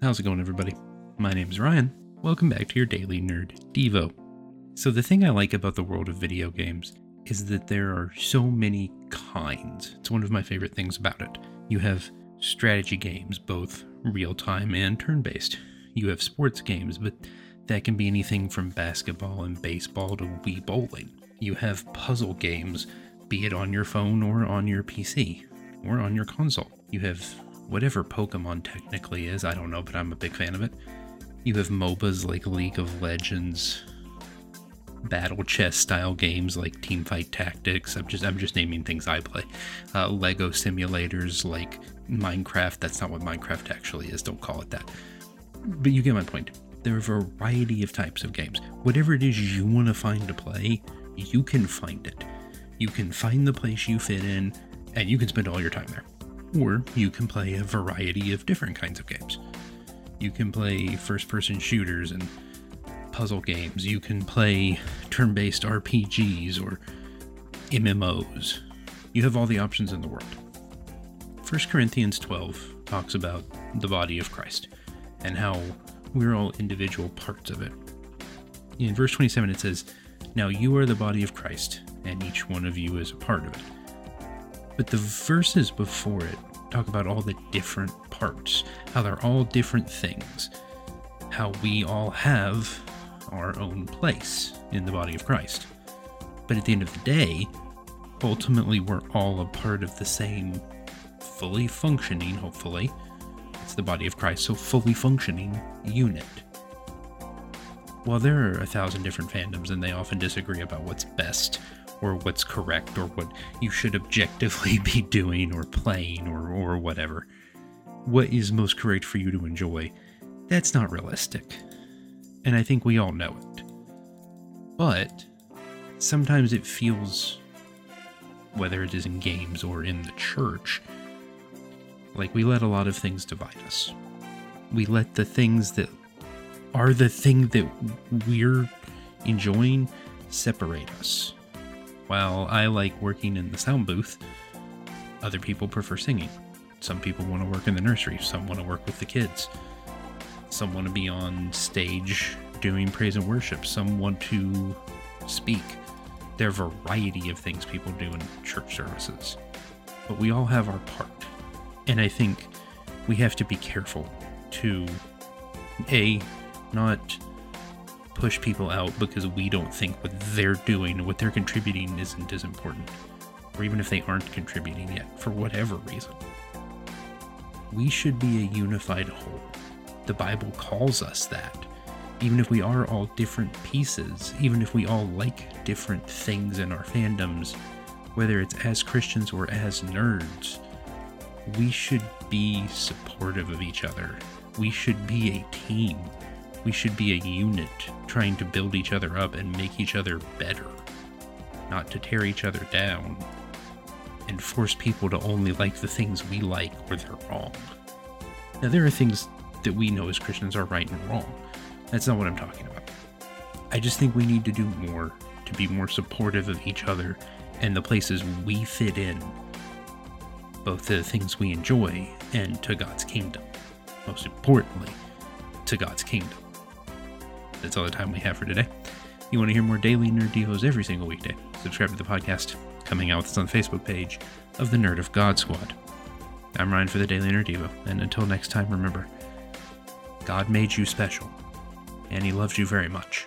How's it going, everybody? My name's Ryan. Welcome back to your Daily Nerd Devo. So the thing I like about the world of video games is that there are so many kinds. It's one of my favorite things about it. You have strategy games, both real-time and turn-based. You have sports games, but that can be anything from basketball and baseball to Wii bowling. You have puzzle games, be it on your phone or on your PC or on your console. You have whatever Pokemon technically is, I don't know, but I'm a big fan of it. You have MOBAs like League of Legends, battle chess style games like Teamfight Tactics. I'm just naming things I play. Lego simulators like Minecraft. That's not what Minecraft actually is. Don't call it that. But you get my point. There are a variety of types of games. Whatever it is you want to find to play, you can find it. You can find the place you fit in, and you can spend all your time there. Or you can play a variety of different kinds of games. You can play first-person shooters and puzzle games. You can play turn-based RPGs or MMOs. You have all the options in the world. 1 Corinthians 12 talks about the body of Christ and how we're all individual parts of it. In verse 27 it says, "Now you are the body of Christ, and each one of you is a part of it." But the verses before it talk about all the different parts, how they're all different things, how we all have our own place in the body of Christ. But at the end of the day, ultimately we're all a part of the same, fully functioning, hopefully, it's the body of Christ, so fully functioning unit. While there are 1,000 different fandoms and they often disagree about what's best, or what's correct, or what you should objectively be doing or playing or whatever. What is most correct for you to enjoy? That's not realistic. And I think we all know it. But sometimes it feels, whether it is in games or in the church, like we let a lot of things divide us. We let the things that are the thing that we're enjoying separate us. While I like working in the sound booth, other people prefer singing. Some people want to work in the nursery. Some want to work with the kids. Some want to be on stage doing praise and worship. Some want to speak. There are a variety of things people do in church services. But we all have our part. And I think we have to be careful to, A, not push people out because we don't think what they're doing, what they're contributing isn't as important, or even if they aren't contributing yet, for whatever reason. We should be a unified whole. The Bible calls us that. Even if we are all different pieces, even if we all like different things in our fandoms, whether it's as Christians or as nerds, we should be supportive of each other. We should be a team. We should be a unit trying to build each other up and make each other better, not to tear each other down and force people to only like the things we like or they're wrong. Now, there are things that we know as Christians are right and wrong. That's not what I'm talking about. I just think we need to do more to be more supportive of each other and the places we fit in, both the things we enjoy and to God's kingdom. Most importantly, to God's kingdom. That's all the time we have for today. You want to hear more Daily Nerd Devos every single weekday? Subscribe to the podcast. Come hang out with us on the Facebook page of the Nerd of God Squad. I'm Ryan for the Daily Nerd Devo, and until next time, remember, God made you special, and He loves you very much.